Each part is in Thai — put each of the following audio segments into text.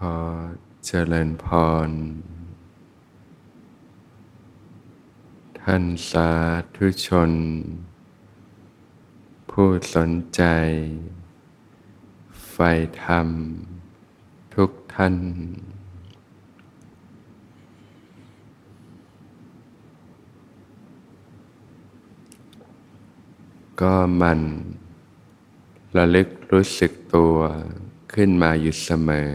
ขอเจริญพรท่านสาธุชนผู้สนใจใฝ่ธรรมทุกท่านก็มันระลึกรู้สึกตัวขึ้นมาอยู่เสมอ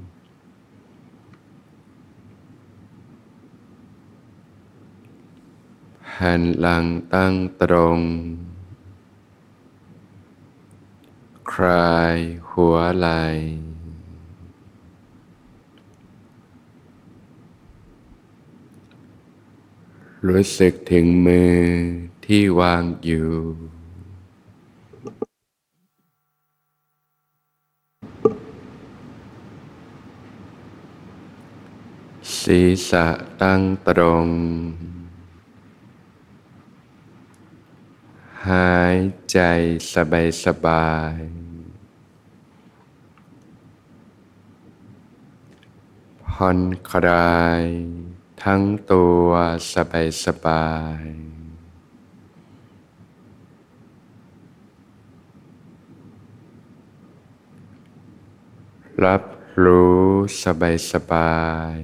หันหลังตั้งตรงคลายหัวไหล่รู้สึกถึงมือที่วางอยู่ศีรษะตั้งตรงหายใจสบายสบายผ่อนคลายทั้งตัวสบายสบายรับรู้สบายสบาย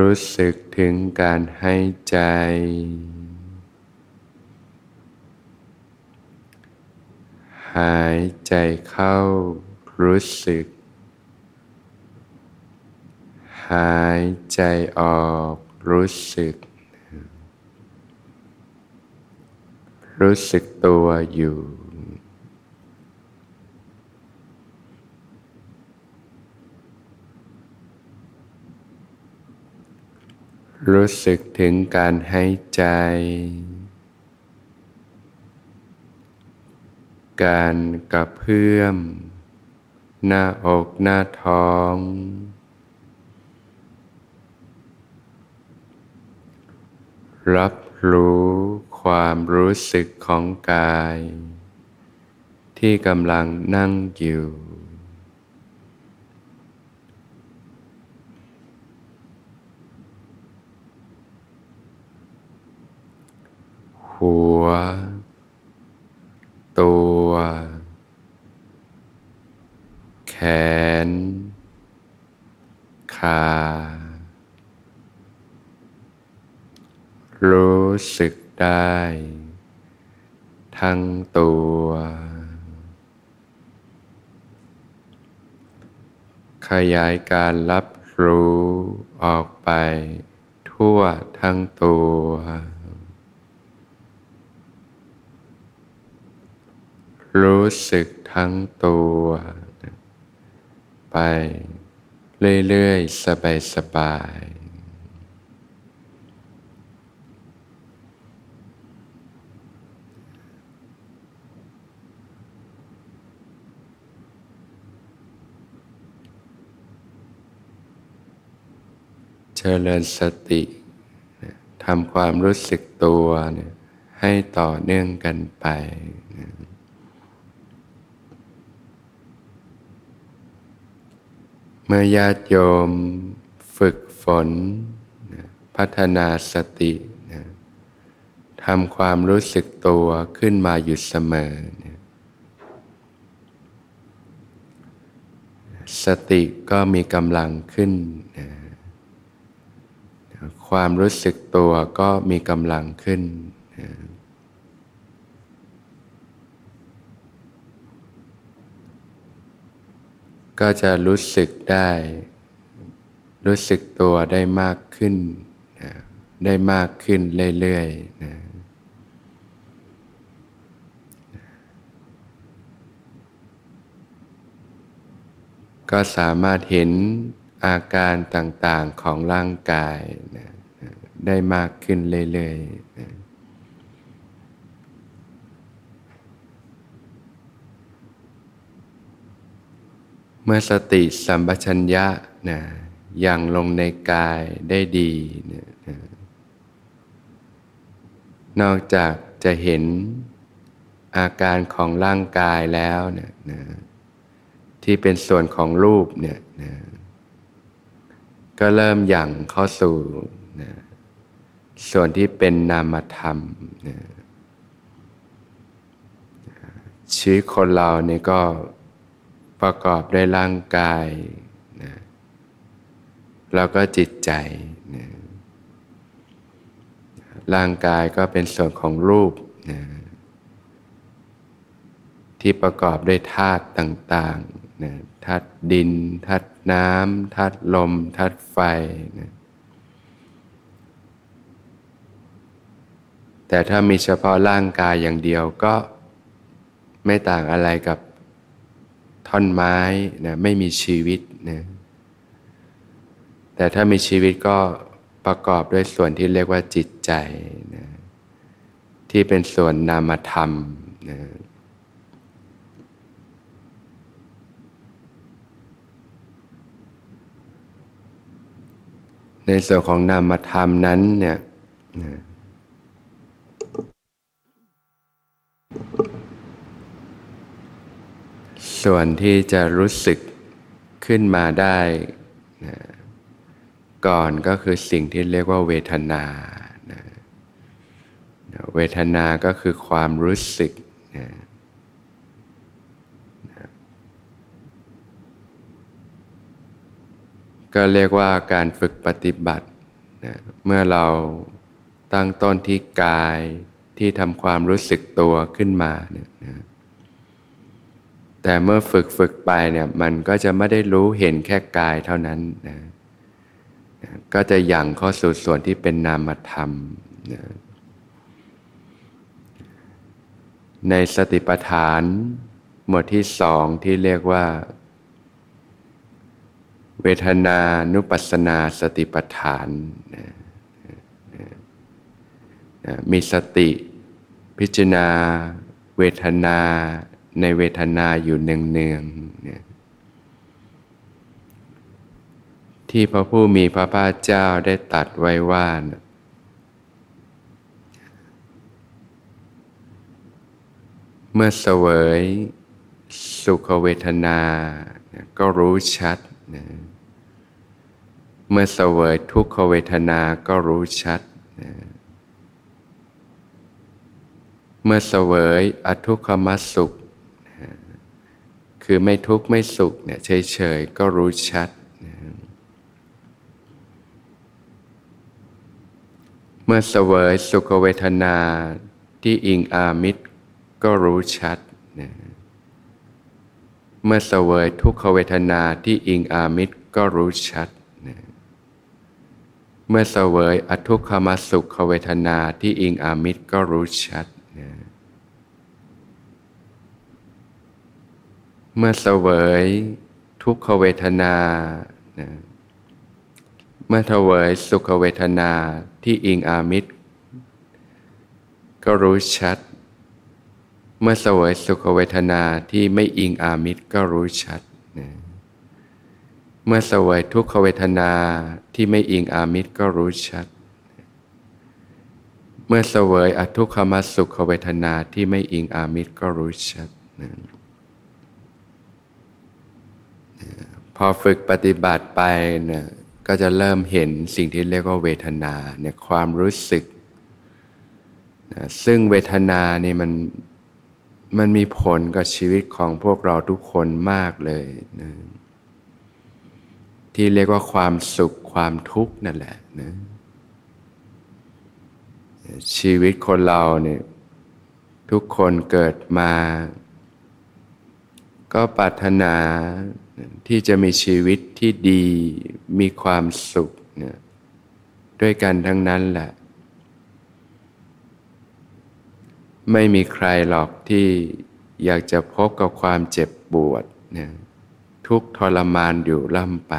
รู้สึกถึงการหายใจหายใจเข้ารู้สึกหายใจออกรู้สึกรู้สึกตัวอยู่รู้สึกถึงการหายใจการกระเพื่อมหน้าอกหน้าท้องรับรู้ความรู้สึกของกายที่กำลังนั่งอยู่หัวตัวแขนขารู้สึกได้ทั้งตัวขยายการรับรู้ออกไปทั่วทั้งตัวรู้สึกทั้งตัวไปเรื่อยๆสบายๆเจริญสติทำความรู้สึกตัวให้ต่อเนื่องกันไปเมื่อญาติโยมฝึกฝนพัฒนาสติทำความรู้สึกตัวขึ้นมาอยู่เสมอสติก็มีกำลังขึ้นความรู้สึกตัวก็มีกำลังขึ้นก็จะรู้สึกได้รู้สึกตัวได้มากขึ้นได้มากขึ้นเรื่อยๆ ก็สามารถเห็นอาการต่างๆของร่างกายนะได้มากขึ้นเรื่อยๆนะเมื่อสติสัมปชัญญะนะอย่างลงในกายได้ดีนะนอกจากจะเห็นอาการของร่างกายแล้วเนี่ยนะที่เป็นส่วนของรูปเนี่ยนะก็เริ่มหยั่งเข้าสู่นะส่วนที่เป็นนามธรรมนะชีวิตคนเราเนี่ยก็ประกอบด้วยร่างกายนะแล้วก็จิตใจนะร่างกายก็เป็นส่วนของรูปนะที่ประกอบด้วยธาตุต่างๆนะธาตุดินธาตุน้ำธาตุลมธาตุไฟนะแต่ถ้ามีเฉพาะร่างกายอย่างเดียวก็ไม่ต่างอะไรกับท่อนไม้นะไม่มีชีวิตนะแต่ถ้ามีชีวิตก็ประกอบด้วยส่วนที่เรียกว่าจิตใจนะที่เป็นส่วนนามธรรมนะในส่วนของนามธรรมนั้นเนี่ยนะส่วนที่จะรู้สึกขึ้นมาได้นะก่อนก็คือสิ่งที่เรียกว่าเวทนานะเวทนาก็คือความรู้สึกนะก็เรียกว่าการฝึกปฏิบัตินะเมื่อเราตั้งต้นที่กายที่ทำความรู้สึกตัวขึ้นมาเนี่ยนะแต่เมื่อฝึกไปเนี่ยมันก็จะไม่ได้รู้เห็นแค่กายเท่านั้นนะก็จะหยั่งเข้าสู่ส่วนที่เป็นนามธรรมนะในสติปัฏฐานหมวดที่สองที่เรียกว่าเวทนานุปัสสนาสติปัฏฐานนะมีสติพิจารณาเวทนาในเวทนาอยู่เนืองๆนะที่พระผู้มีพระภาคเจ้าได้ตรัสไว้ว่าเมื่อเสวยสุขเวทนาก็รู้ชัดนะเมื่อเสวยทุกขเวทนาก็รู้ชัดนะเมื่อเสวยอทุกขมสุขนะคือไม่ทุกข์ไม่สุขเนี่ยเฉยๆก็รู้ชัดนะเมื่อเสวยสุขเวทนาที่อิงอามิตรก็รู้ชัดนะเมื่อเสวยทุกขเวทนาที่อิงอามิตรก็รู้ชัดนะเมื่อเสวยอทุกขมสุขเวทนาที่อิงอามิตรก็รู้ชัดนะเมื่อเสวยทุกขเวทนานะเมื่อเสวยสุขเวทนาที่อิงอามิตรก็รู้ชัดเมื่อเสวยสุขเวทนาที่ไม่อิงอามิตรก็รู้ชัดนะเมื่อเสวยทุกขเวทนาที่ไม่อิงอามิตรก็รู้ชัดเมื่อเสวยอทุกขมสุขเวทนาที่ไม่อิงอามิตรก็รู้ชัดนะพอฝึกปฏิบัติไปนะก็จะเริ่มเห็นสิ่งที่เรียกว่าเวทนาเนี่ยความรู้สึกนะซึ่งเวทนานี่มันมีผลกับชีวิตของพวกเราทุกคนมากเลยนะที่เรียกว่าความสุขความทุกข์นั่นแหละนะชีวิตคนเราเนี่ยทุกคนเกิดมาก็ปรารถนาที่จะมีชีวิตที่ดีมีความสุขเนี่ยด้วยกันทั้งนั้นแหละไม่มีใครหรอกที่อยากจะพบกับความเจ็บปวดเนี่ย ทุกข์ทรมานอยู่ล่ำไป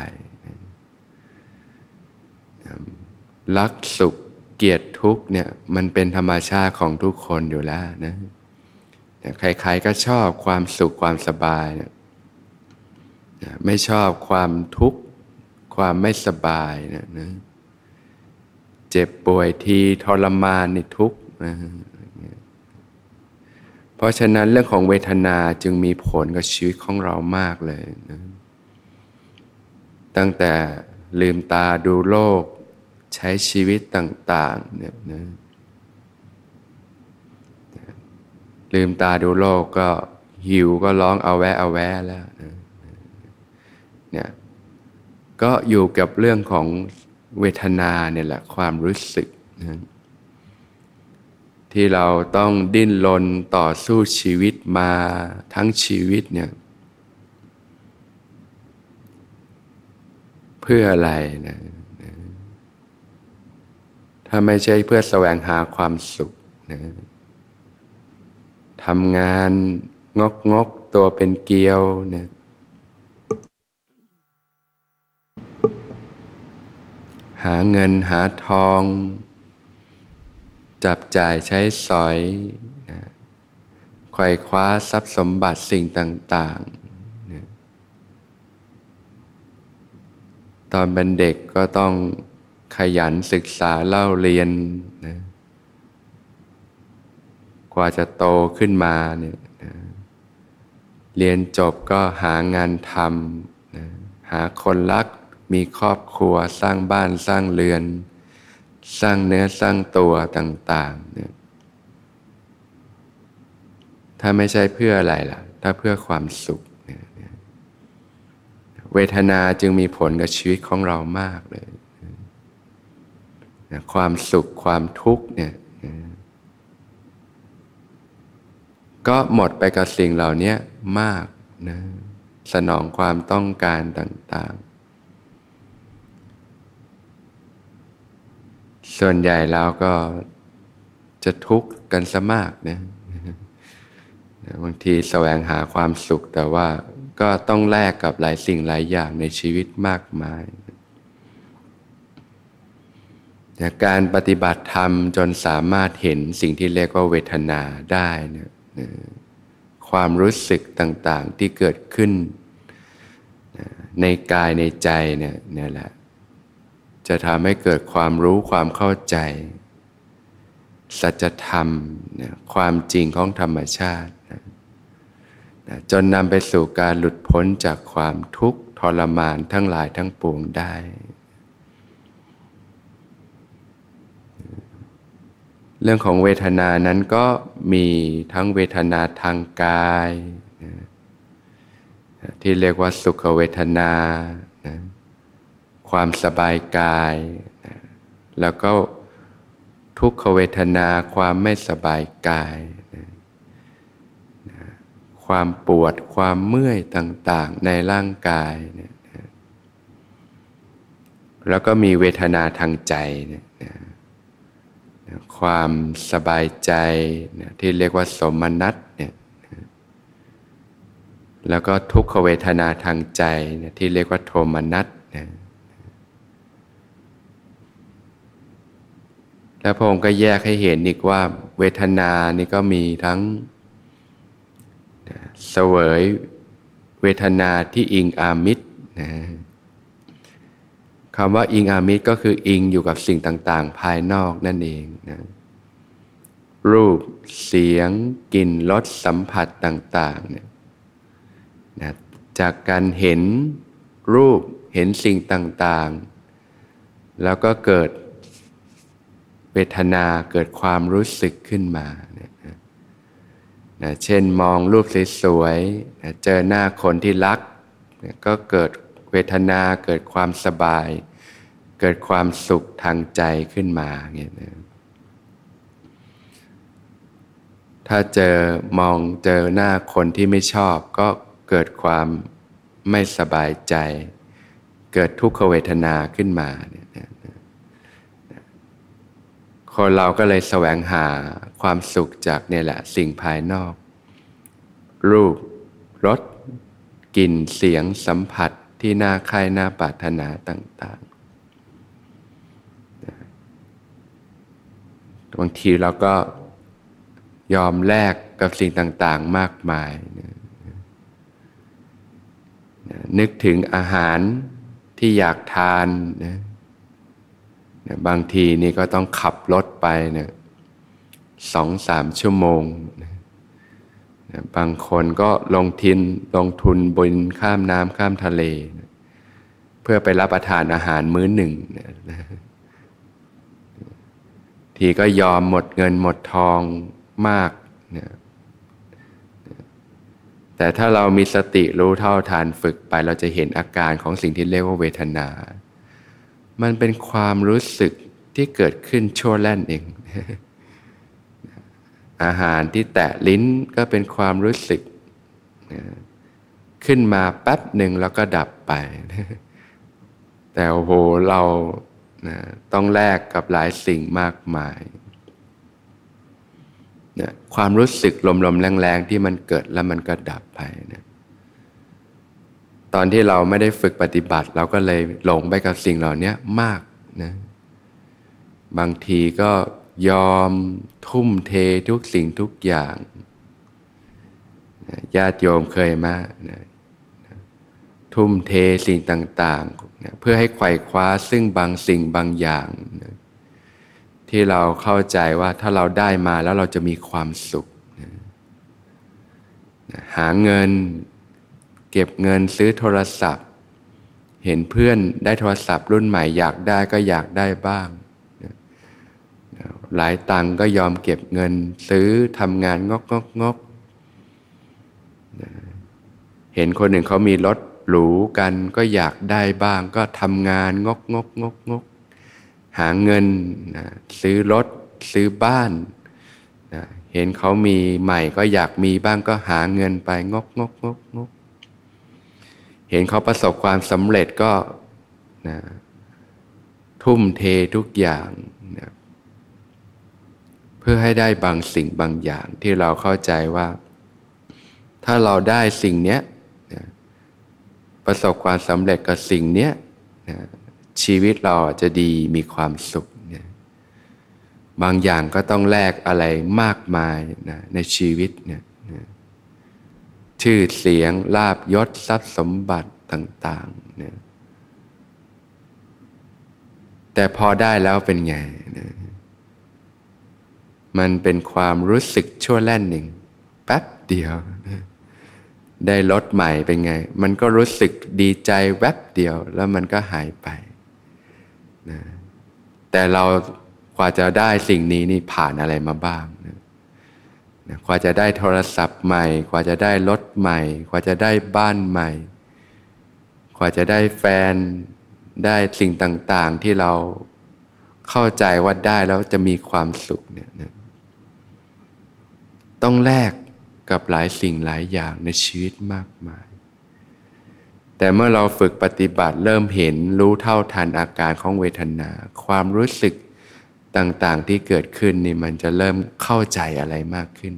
รักสุขเกลียดทุกข์เนี่ยมันเป็นธรรมชาติของทุกคนอยู่แล้วนะใครๆก็ชอบความสุขความสบายนะไม่ชอบความทุกข์ความไม่สบายนะเจ็บป่วยทีทรมานในทุกข์นะเพราะฉะนั้นเรื่องของเวทนาจึงมีผลกับชีวิตของเรามากเลยนะตั้งแต่ลืมตาดูโลกใช้ชีวิตต่างๆเนี่ยนะลืมตาดูโลกก็หิวก็ร้องเอาแวะเอาแวะแล้วนะเนี่ยก็อยู่กับเรื่องของเวทนาเนี่ยแหละความรู้สึกนะที่เราต้องดิ้นรนต่อสู้ชีวิตมาทั้งชีวิตเนี่ยเพื่ออะไรนะถ้าไม่ใช่เพื่อแสวงหาความสุขนะทำงานงกๆตัวเป็นเกลียวนะหาเงินหาทองจับจ่ายใช้สอยนะไขว่คว้าทรัพย์สมบัติสิ่งต่างๆนะตอนเป็นเด็กก็ต้องขยันศึกษาเล่าเรียนนะกว่าจะโตขึ้นมาเนี่ยนะเรียนจบก็หางานทำนะหาคนรักมีครอบครัวสร้างบ้านสร้างเรือนสร้างเนื้อสร้างตัวต่างๆเนี่ยถ้าไม่ใช่เพื่ออะไรล่ะถ้าเพื่อความสุขเนี่ยเวทนาจึงมีผลกับชีวิตของเรามากเลยความสุขความทุกข์เนี่ยก็หมดไปกับสิ่งเหล่านี้มากนะสนองความต้องการต่างๆส่วนใหญ่เราก็จะทุกข์กันซะมากนะบางทีแสวงหาความสุขแต่ว่าก็ต้องแลกกับหลายสิ่งหลายอย่างในชีวิตมากมายการปฏิบัติธรรมจนสามารถเห็นสิ่งที่เรียกว่าเวทนาได้นะความรู้สึกต่างๆที่เกิดขึ้นในกายในใจเนี่ยนี่แหละจะทำให้เกิดความรู้ความเข้าใจสัจธรรมนะความจริงของธรรมชาตินะจนนำไปสู่การหลุดพ้นจากความทุกข์ทรมานทั้งหลายทั้งปวงได้เรื่องของเวทนานั้นก็มีทั้งเวทนาทางกายนะที่เรียกว่าสุขเวทนานะความสบายกายนะแล้วก็ทุกขเวทนาความไม่สบายกายนะความปวดความเมื่อยต่างๆในร่างกายนะแล้วก็มีเวทนาทางใจนะความสบายใจนะที่เรียกว่าสมนัสเนี่ยแล้วก็ทุกขเวทนาทางใจนะที่เรียกว่าโทมนัสนะแล้วพระองค์ก็แยกให้เห็นอีกว่าเวทนานี่ก็มีทั้งเสวยเวทนาที่อิงอามิตรนะคำว่าอิงอามิตรก็คืออิงอยู่กับสิ่งต่างๆภายนอกนั่นเองนะรูปเสียงกลิ่นรสสัมผัสต่างๆเนี่ยนะจากการเห็นรูปเห็นสิ่งต่างๆแล้วก็เกิดเวทนาเกิดความรู้สึกขึ้นมานะเช่นมองรูปสวยๆนะเจอหน้าคนที่รักนะก็เกิดเวทนาเกิดความสบายเกิดความสุขทางใจขึ้นมาเงี้ยนะถ้าเจอหน้าคนที่ไม่ชอบก็เกิดความไม่สบายใจเกิดทุกขเวทนาขึ้นมาเนี่ยนะคนเราก็เลยแสวงหาความสุขจากเนี่ยแหละสิ่งภายนอกรูปรส กลิ่นเสียงสัมผัสที่น่าใคร่น่าปรารถนาต่างๆบางทีเราก็ยอมแลกกับสิ่งต่างๆมากมายนึกถึงอาหารที่อยากทานนะบางทีนี่ก็ต้องขับรถไปเนี่ย 2-3 ชั่วโมงนะบางคนก็ลงทุนบนข้ามน้ำข้ามทะเลนะเพื่อไปรับประทานอาหารมื้อหนึ่งนะทีก็ยอมหมดเงินหมดทองมากนะแต่ถ้าเรามีสติรู้เท่าทันฝึกไปเราจะเห็นอาการของสิ่งที่เรียกว่าเวทนามันเป็นความรู้สึกที่เกิดขึ้นชั่วแล่นเองอาหารที่แตะลิ้นก็เป็นความรู้สึกขึ้นมาแป๊บหนึ่งแล้วก็ดับไปแต่โอ้โหเราต้องแลกกับหลายสิ่งมากมายความรู้สึกลมๆแรงๆที่มันเกิดแล้วมันก็ดับไปนะตอนที่เราไม่ได้ฝึกปฏิบัติเราก็เลยหลงไปกับสิ่งเหล่านี้มากนะบางทีก็ยอมทุ่มเททุกสิ่งทุกอย่างญาติโยมเคยมานะทุ่มเทสิ่งต่างๆนะเพื่อให้ไขว่คว้าซึ่งบางสิ่งบางอย่างนะที่เราเข้าใจว่าถ้าเราได้มาแล้วเราจะมีความสุขนะหาเงินเก็บเงินซื้อโทรศัพท์เห็นเพื่อนได้โทรศัพท์รุ่นใหม่อยากได้ก็อยากได้บ้างนะหลายตังก็ยอมเก็บเงินซื้อทำงานงกนะเห็นคนหนึ่งเขามีรถหรูกันก็อยากได้บ้างก็ทำงานงกหาเงินนะซื้อรถซื้อบ้านนะเห็นเขามีใหม่ก็อยากมีบ้างก็หาเงินไปงกเห็นเขาประสบความสำเร็จก็นะทุ่มเททุกอย่างนะเพื่อให้ได้บางสิ่งบางอย่างที่เราเข้าใจว่าถ้าเราได้สิ่งเนี้ยนะประสบความสำเร็จกับสิ่งเนี้ยนะชีวิตเราจะดีมีความสุขเนี่ยบางอย่างก็ต้องแลกอะไรมากมายนะในชีวิตเนี่ยชื่อเสียงลาภยศทรัพย์สมบัติต่างๆเนี่ยแต่พอได้แล้วเป็นไงนะมันเป็นความรู้สึกชั่วแล่นหนึ่งแป๊บเดียวนะได้รถใหม่เป็นไงมันก็รู้สึกดีใจแวบเดียวแล้วมันก็หายไปนะแต่เรากว่าจะได้สิ่งนี้นี่ผ่านอะไรมาบ้างนะกว่าจะได้โทรศัพท์ใหม่กว่าจะได้รถใหม่กว่าจะได้บ้านใหม่กว่าจะได้แฟนได้สิ่งต่างๆที่เราเข้าใจว่าได้แล้วจะมีความสุขเนี่ยนะต้องแลกกับหลายสิ่งหลายอย่างในชีวิตมากมายแต่เมื่อเราฝึกปฏิบัติเริ่มเห็นรู้เท่าทันอาการของเวทนาความรู้สึกต่างๆที่เกิดขึ้นนี่มันจะเริ่มเข้าใจอะไรมากขึ้น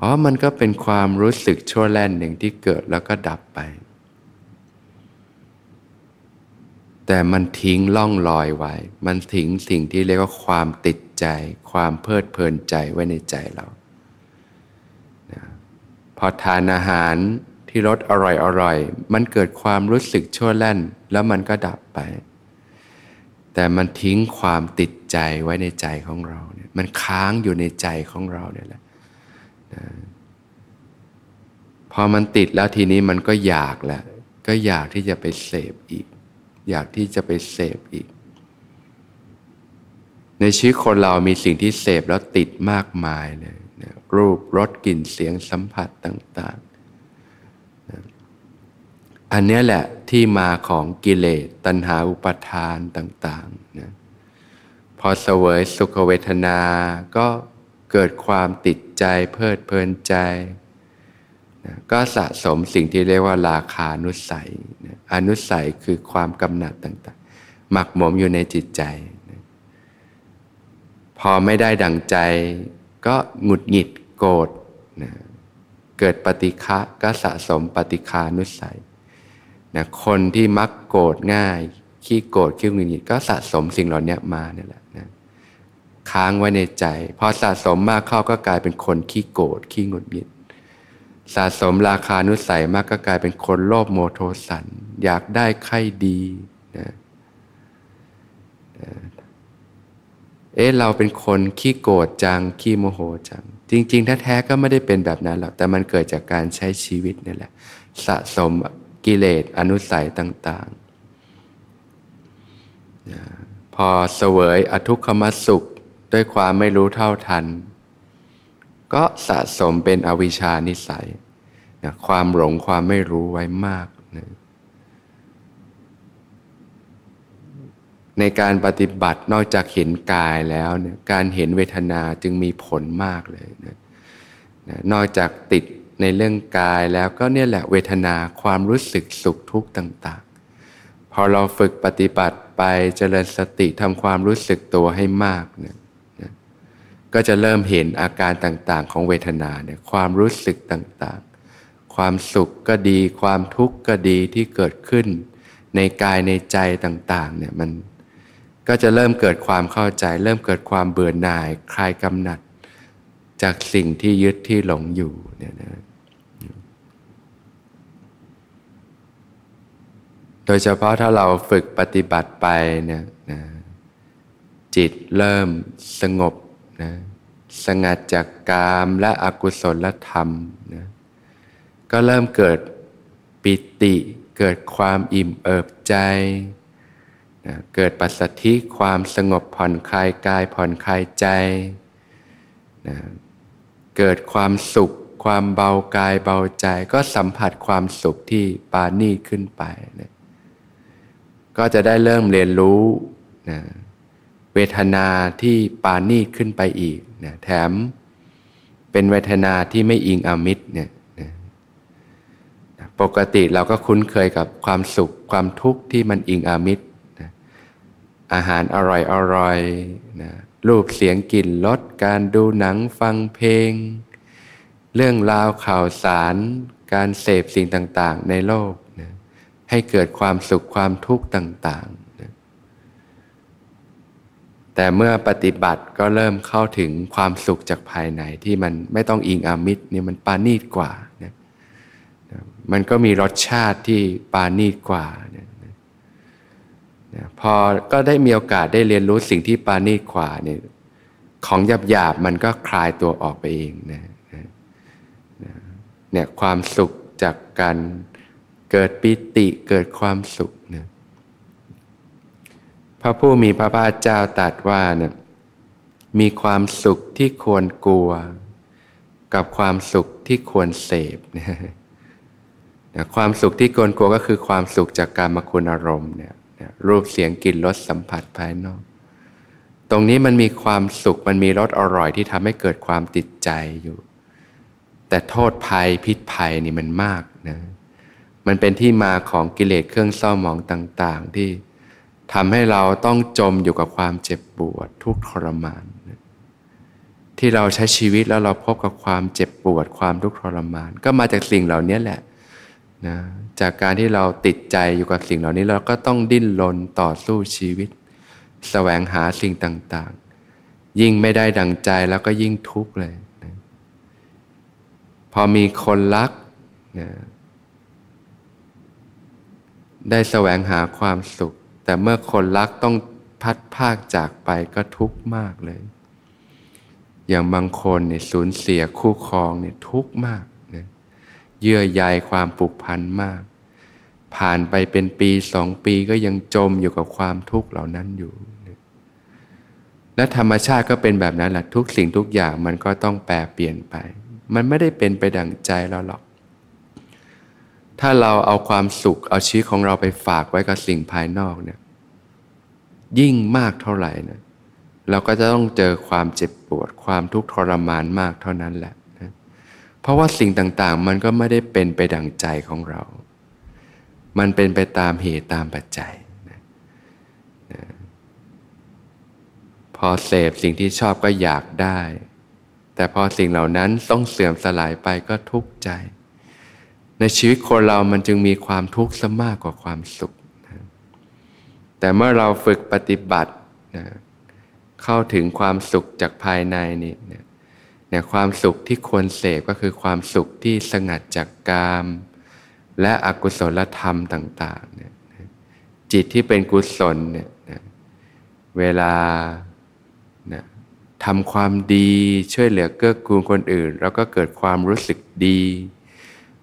อ๋อมันก็เป็นความรู้สึกชั่วแล่นหนึ่งที่เกิดแล้วก็ดับไปแต่มันทิ้งล่องรอยไว้มันทิ้งสิ่งที่เรียกว่าความติดใจความเพลิดเพลินใจไว้ในใจเราพอทานอาหารที่รสอร่อยๆมันเกิดความรู้สึกชั่วแล่นแล้วมันก็ดับไปแต่มันทิ้งความติดใจไว้ในใจของเราเนี่ยมันค้างอยู่ในใจของเราเนี่ยแหละนะพอมันติดแล้วทีนี้มันก็อยากแล้วก็อยากที่จะไปเสพอีกอยากที่จะไปเสพอีกในชีวิตคนเรามีสิ่งที่เสพแล้วติดมากมายเลยรูปรสกลิ่นเสียงสัมผัสต่างๆอันนี้แหละที่มาของกิเลสตัณหาอุปาทานต่างๆนะพอเสวยสุขเวทนาก็เกิดความติดใจเพลิดเพลินใจนะก็สะสมสิ่งที่เรียกว่าราคานุสัยนะอนุสัยคือความกำหนัดต่างๆหมักหมมอยู่ในจิตใจนะพอไม่ได้ดั่งใจก็หงุดหงิดโกรธนะ เกิดปฏิฆะก็สะสมปฏิฆานุสัยนะคนที่มักโกรธง่ายขี้โกรธขี้หงุดหงิดก็สะสมสิ่งเหล่านี้มาเนี่ยแหละนะค้างไว้ในใจพอสะสมมากเข้าก็กลายเป็นคนขี้โกรธขี้หงุดหงิดสะสมราคานุสัยมากก็กลายเป็นคนโลภโมโทสันอยากได้ใครดีนะเราเป็นคนขี้โกรธจังขี้โมโหจังจริงๆแท้ๆก็ไม่ได้เป็นแบบนั้นหรอกแต่มันเกิดจากการใช้ชีวิตนี่แหละสะสมกิเลสอนุสัยต่างๆนะพอเสวยอทุกขมสุขด้วยความไม่รู้เท่าทันก็สะสมเป็นอวิชชานิสัยนะความหลงความไม่รู้ไว้มากนะในการปฏิบัตินอกจากเห็นกายแล้วเนี่ยการเห็นเวทนาจึงมีผลมากเลยนะนอกจากติดในเรื่องกายแล้วก็เนี่ยแหละเวทนาความรู้สึกสุขทุกข์ต่างๆพอเราฝึกปฏิบัติไปเจริญสติทำความรู้สึกตัวให้มากเนี่ยก็จะเริ่มเห็นอาการต่างๆของเวทนาเนี่ยความรู้สึกต่างๆความสุขก็ดีความทุกข์ก็ดีที่เกิดขึ้นในกายในใจต่างๆเนี่ยมันก็จะเริ่มเกิดความเข้าใจเริ่มเกิดความเบื่อหน่ายคลายกำหนัดจากสิ่งที่ยึดที่หลงอยู่เนี่ยนะโดยเฉพาะถ้าเราฝึกปฏิบัติไปเนี่ยนะจิตเริ่มสงบนะสงัดจากกามและอกุศลธรรมนะก็เริ่มเกิดปิติเกิดความอิ่มเอิบใจนะเกิดปัสสัทธิความสงบผ่อนคลายกายผ่อนคลายใจนะเกิดความสุขความเบากายเบาใจก็สัมผัสความสุขที่ปานีขึ้นไปนะก็จะได้เริ่มเรียนรู้นะเวทนาที่ปานีขึ้นไปอีกนะแถมเป็นเวทนาที่ไม่อิงอมิตรเนี่ยนะปกติเราก็คุ้นเคยกับความสุขความทุกข์ที่มันอิงอมิตรนะอาหารอร่อยๆนะรูปเสียงกลิ่นรสการดูหนังฟังเพลงเรื่องราวข่าวสารการเสพสิ่งต่างๆในโลกนะให้เกิดความสุขความทุกข์ต่างๆแต่เมื่อปฏิบัติก็เริ่มเข้าถึงความสุขจากภายในที่มันไม่ต้องอิงอามิตรนี่มันปานีตกว่านะมันก็มีรสชาติที่ปานีตกว่านะพอก็ได้มีโอกาสได้เรียนรู้สิ่งที่ปานีตกว่าเนี่ยของหยาบๆมันก็คลายตัวออกไปเองนะเนี่ยความสุขจากการเกิดปิติเกิดความสุขนะพระผู้มีพระภาคเจ้าตรัสว่าเนี่ยมีความสุขที่ควรกลัวกับความสุขที่ควรเสพนะความสุขที่ควรกลัวก็คือความสุขจากกามคุณอารมณ์เนี่ยรูปเสียงกลิ่นรสสัมผัสภายนอกตรงนี้มันมีความสุขมันมีรสอร่อยที่ทำให้เกิดความติดใจอยู่แต่โทษภัยพิษภัยนี่มันมากนะมันเป็นที่มาของกิเลสเครื่องเศร้าหมองต่างๆที่ทำให้เราต้องจมอยู่กับความเจ็บปวดทุกข์ทรมานที่เราใช้ชีวิตแล้วเราพบกับความเจ็บปวดความทุกข์ทรมานก็มาจากสิ่งเหล่านี้แหละนะจากการที่เราติดใจอยู่กับสิ่งเหล่านี้เราก็ต้องดิ้นรนต่อสู้ชีวิตแสวงหาสิ่งต่างๆยิ่งไม่ได้ดั่งใจแล้วก็ยิ่งทุกข์เลยนะพอมีคนรักนะได้แสวงหาความสุขแต่เมื่อคนรักต้องพัดพรากจากไปก็ทุกข์มากเลยอย่างบางคนเนี่ยสูญเสียคู่ครองเนี่ยทุกข์มากนะเยื่อใยความผูกพันมากผ่านไปเป็นปี2ปีก็ยังจมอยู่กับความทุกข์เหล่านั้นอยู่นะและธรรมชาติก็เป็นแบบนั้นแหละทุกสิ่งทุกอย่างมันก็ต้องแปรเปลี่ยนไปมันไม่ได้เป็นไปดั่งใจเราหรอกถ้าเราเอาความสุขเอาชีวิตของเราไปฝากไว้กับสิ่งภายนอกเนี่ยยิ่งมากเท่าไหร่นะเราก็จะต้องเจอความเจ็บปวดความทุกข์ทรมานมากเท่านั้นแหละนะเพราะว่าสิ่งต่างๆมันก็ไม่ได้เป็นไปดั่งใจของเรามันเป็นไปตามเหตุตามปัจจัยนะนะพอเสพสิ่งที่ชอบก็อยากได้ แต่พอสิ่งเหล่านั้นต้องเสื่อมสลายไปก็ทุกข์ใจในชีวิตคนเรามันจึงมีความทุกข์ซะมากกว่าความสุขนะแต่เมื่อเราฝึกปฏิบัตินะเข้าถึงความสุขจากภายในนี่เนี่ยความสุขที่ควรเสพก็คือความสุขที่สงัดจากกามและอกุศลธรรมต่างๆเนี่ยจิตที่เป็นกุศลเนี่ยเวลาทำความดีช่วยเหลือเกื้อกูลคนอื่นเราก็เกิดความรู้สึกดี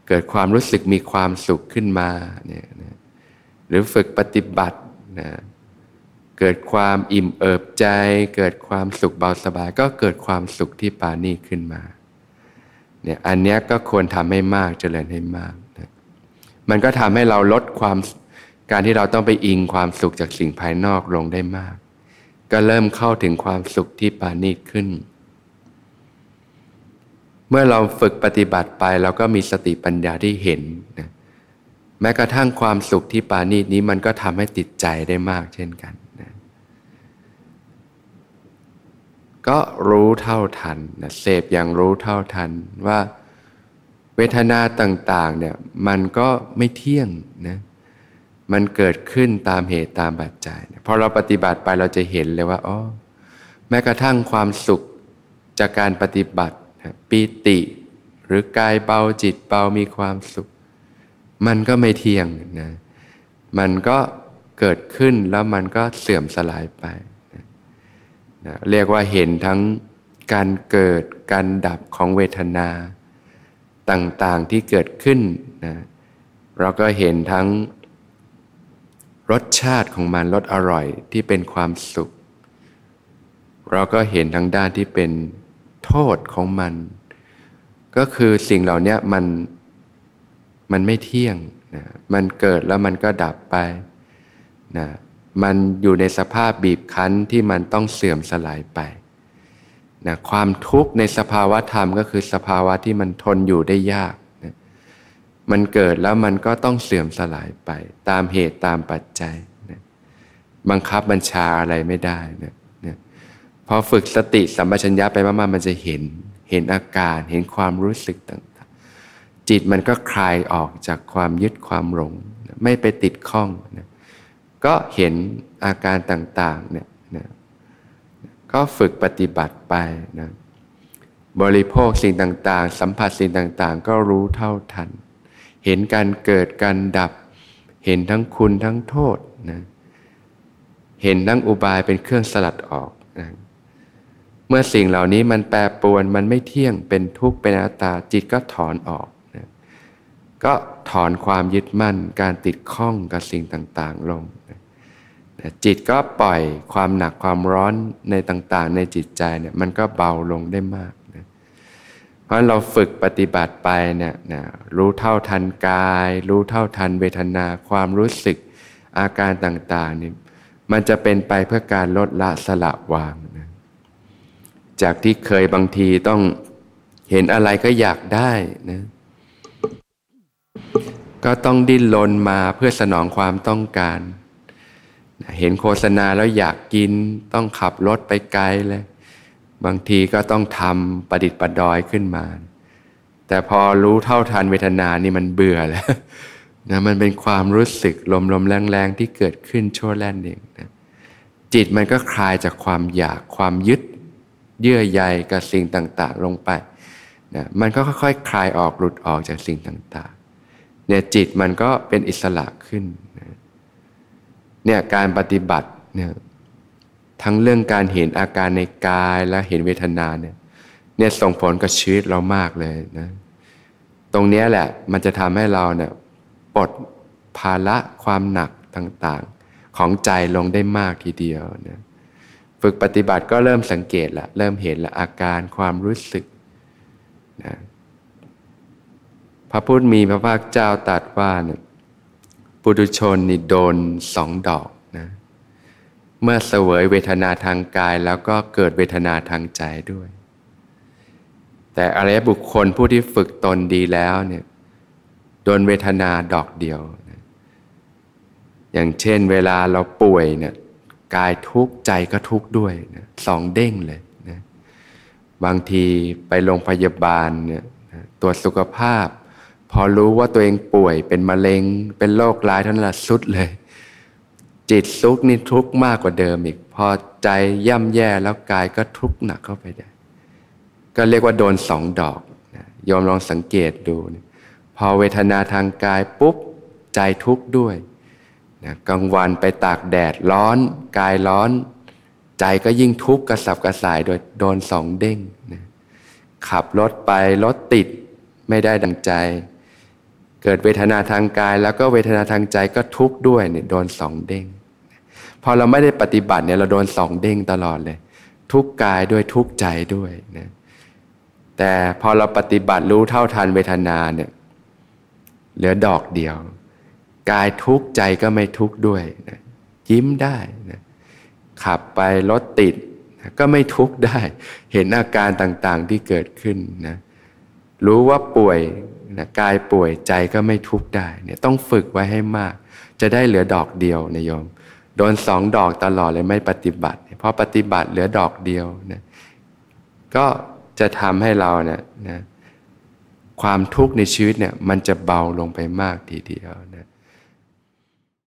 เกิดความรู้สึกมีความสุขขึ้นมาเนี่ยนะหรือฝึกปฏิบัตินะเกิดความอิ่มเอิบใจเกิดความสุขเบาสบายก็เกิดความสุขที่ปานีขึ้นมาเนี่ยอันเนี้ยก็ควรทำให้มากเจริญให้มากนะมันก็ทำให้เราลดความการที่เราต้องไปอิงความสุขจากสิ่งภายนอกลงได้มากก็เริ่มเข้าถึงความสุขที่ปานีขึ้นเมื่อเราฝึกปฏิบัติไปเราก็มีสติปัญญาที่เห็นนะแม้กระทั่งความสุขที่ปานีนี้มันก็ทำให้ติดใจได้มากเช่นกันนะก็รู้เท่าทันนะเสพอย่างรู้เท่าทันว่าเวทนาต่างๆเนี่ยมันก็ไม่เที่ยงนะมันเกิดขึ้นตามเหตุตามปัจจัยพอเราปฏิบัติไปเราจะเห็นเลยว่าอ๋อแม้กระทั่งความสุขจากการปฏิบัติปีติหรือกายเบาจิตเบามีความสุขมันก็ไม่เที่ยงนะมันก็เกิดขึ้นแล้วมันก็เสื่อมสลายไปนะเรียกว่าเห็นทั้งการเกิดการดับของเวทนาต่างๆที่เกิดขึ้นนะเราก็เห็นทั้งรสชาติของมันรสอร่อยที่เป็นความสุขเราก็เห็นทั้งด้านที่เป็นโทษของมันก็คือสิ่งเหล่านี้มันไม่เที่ยงนะมันเกิดแล้วมันก็ดับไปนะมันอยู่ในสภาพบีบคั้นที่มันต้องเสื่อมสลายไปนะความทุกข์ในสภาวะธรรมก็คือสภาวะที่มันทนอยู่ได้ยากมันเกิดแล้วมันก็ต้องเสื่อมสลายไปตามเหตุตามปัจจัยนะบังคับบัญชาอะไรไม่ได้นะนะพอฝึกสติสัมปชัญญะไปมากๆมันจะเห็นอาการเห็นความรู้สึกต่างๆจิตมันก็คลายออกจากความยึดความหลงนะไม่ไปติดข้องนะก็เห็นอาการต่างๆเนี่ยนะก็ฝึกปฏิบัติไปนะบริโภคสิ่งต่างๆสัมผัสสิ่งต่างๆก็รู้เท่าทันเห็นการเกิดการดับเห็นทั้งคุณทั้งโทษนะเห็นทั้งอุบายเป็นเครื่องสลัดออกนะเมื่อสิ่งเหล่านี้มันแปรปรวนมันไม่เที่ยงเป็นทุกข์เป็นอนัตตาจิตก็ถอนออกนะก็ถอนความยึดมั่นการติดข้องกับสิ่งต่างๆลงนะจิตก็ปล่อยความหนักความร้อนในต่างๆในจิตใจเนี่ยมันก็เบาลงได้มากเพราะเราฝึกปฏิบัติไปเนี่ยนะรู้เท่าทันกายรู้เท่าทันเวทนาความรู้สึกอาการต่างๆนี่มันจะเป็นไปเพื่อการลดละสละวางนะจากที่เคยบางทีต้องเห็นอะไรก็อยากได้นะก็ต้องดิ้นรนมาเพื่อสนองความต้องการเห็นโฆษณาแล้วอยากกินต้องขับรถไปไกลเลยบางทีก็ต้องทำประดิษฐ์ประดอยขึ้นมาแต่พอรู้เท่าทันเวทนานี่มันเบื่อแล้วนะมันเป็นความรู้สึกลมๆแรงๆที่เกิดขึ้นชั่วแล่นเองนะจิตมันก็คลายจากความอยากความยึดเยื่อใยกับสิ่งต่างๆลงไปนะมันก็ค่อยๆคลายออกหลุดออกจากสิ่งต่างๆเนี่ยจิตมันก็เป็นอิสระขึ้นนะเนี่ยการปฏิบัติเนี่ยทั้งเรื่องการเห็นอาการในกายและเห็นเวทนาเนี่ยส่งผลกับชีวิตเรามากเลยนะตรงนี้แหละมันจะทำให้เราเนี่ยปลดภาระความหนักต่างๆของใจลงได้มากทีเดียวนะฝึกปฏิบัติก็เริ่มสังเกตละเริ่มเห็นละอาการความรู้สึกนะพระพุทธมีพระภาคเจ้าตรัสว่าเนี่ยปุถุชนนี่โดน2ดอกนะเมื่อเสวยเวทนาทางกายแล้วก็เกิดเวทนาทางใจด้วยแต่อริยบุคคลผู้ที่ฝึกตนดีแล้วเนี่ยโดนเวทนาดอกเดียวนะอย่างเช่นเวลาเราป่วยเนี่ยกายทุกข์ใจก็ทุกข์ด้วยนะสองเด้งเลยนะ บางทีไปโรงพยาบาลเนี่ยตรวจสุขภาพพอรู้ว่าตัวเองป่วยเป็นมะเร็งเป็นโรคร้ายเท่านั้นละสุดเลยจิตทุกข์นี่ทุกข์มากกว่าเดิมอีกพอใจย่ำแย่แล้วกายก็ทุกข์หนักเข้าไปได้ก็เรียกว่าโดนสองดอกยอมลองสังเกตดูพอเวทนาทางกายปุ๊บใจทุกข์ด้วยกลางวันไปตากแดดร้อนกายร้อนใจก็ยิ่งทุกข์กระสับกระส่ายโดยโดนสองเด้งขับรถไปรถติดไม่ได้ดังใจเกิดเวทนาทางกายแล้วก็เวทนาทางใจก็ทุกข์ด้วยเนี่ยโดนสองเด้งพอเราไม่ได้ปฏิบัติเนี่ยเราโดนสองเด้งตลอดเลยทุกข์กายด้วยทุกข์ใจด้วยนะแต่พอเราปฏิบัติรู้เท่าทันเวทนาเนี่ยเหลือดอกเดียวกายทุกข์ใจก็ไม่ทุกข์ด้วยนะยิ้มได้นะขับไปรถติดนะก็ไม่ทุกข์ได้เห็นอาการต่างๆที่เกิดขึ้นนะรู้ว่าป่วยนะกายป่วยใจก็ไม่ทุกข์ได้เนี่ยต้องฝึกไว้ให้มากจะได้เหลือดอกเดียวนะโยมโดนสองดอกตลอดเลยไม่ปฏิบัติเพราะปฏิบัติเหลือดอกเดียวนะก็จะทำให้เราเนี่ยนะความทุกข์ในชีวิตเนี่ยมันจะเบาลงไปมากทีเดียว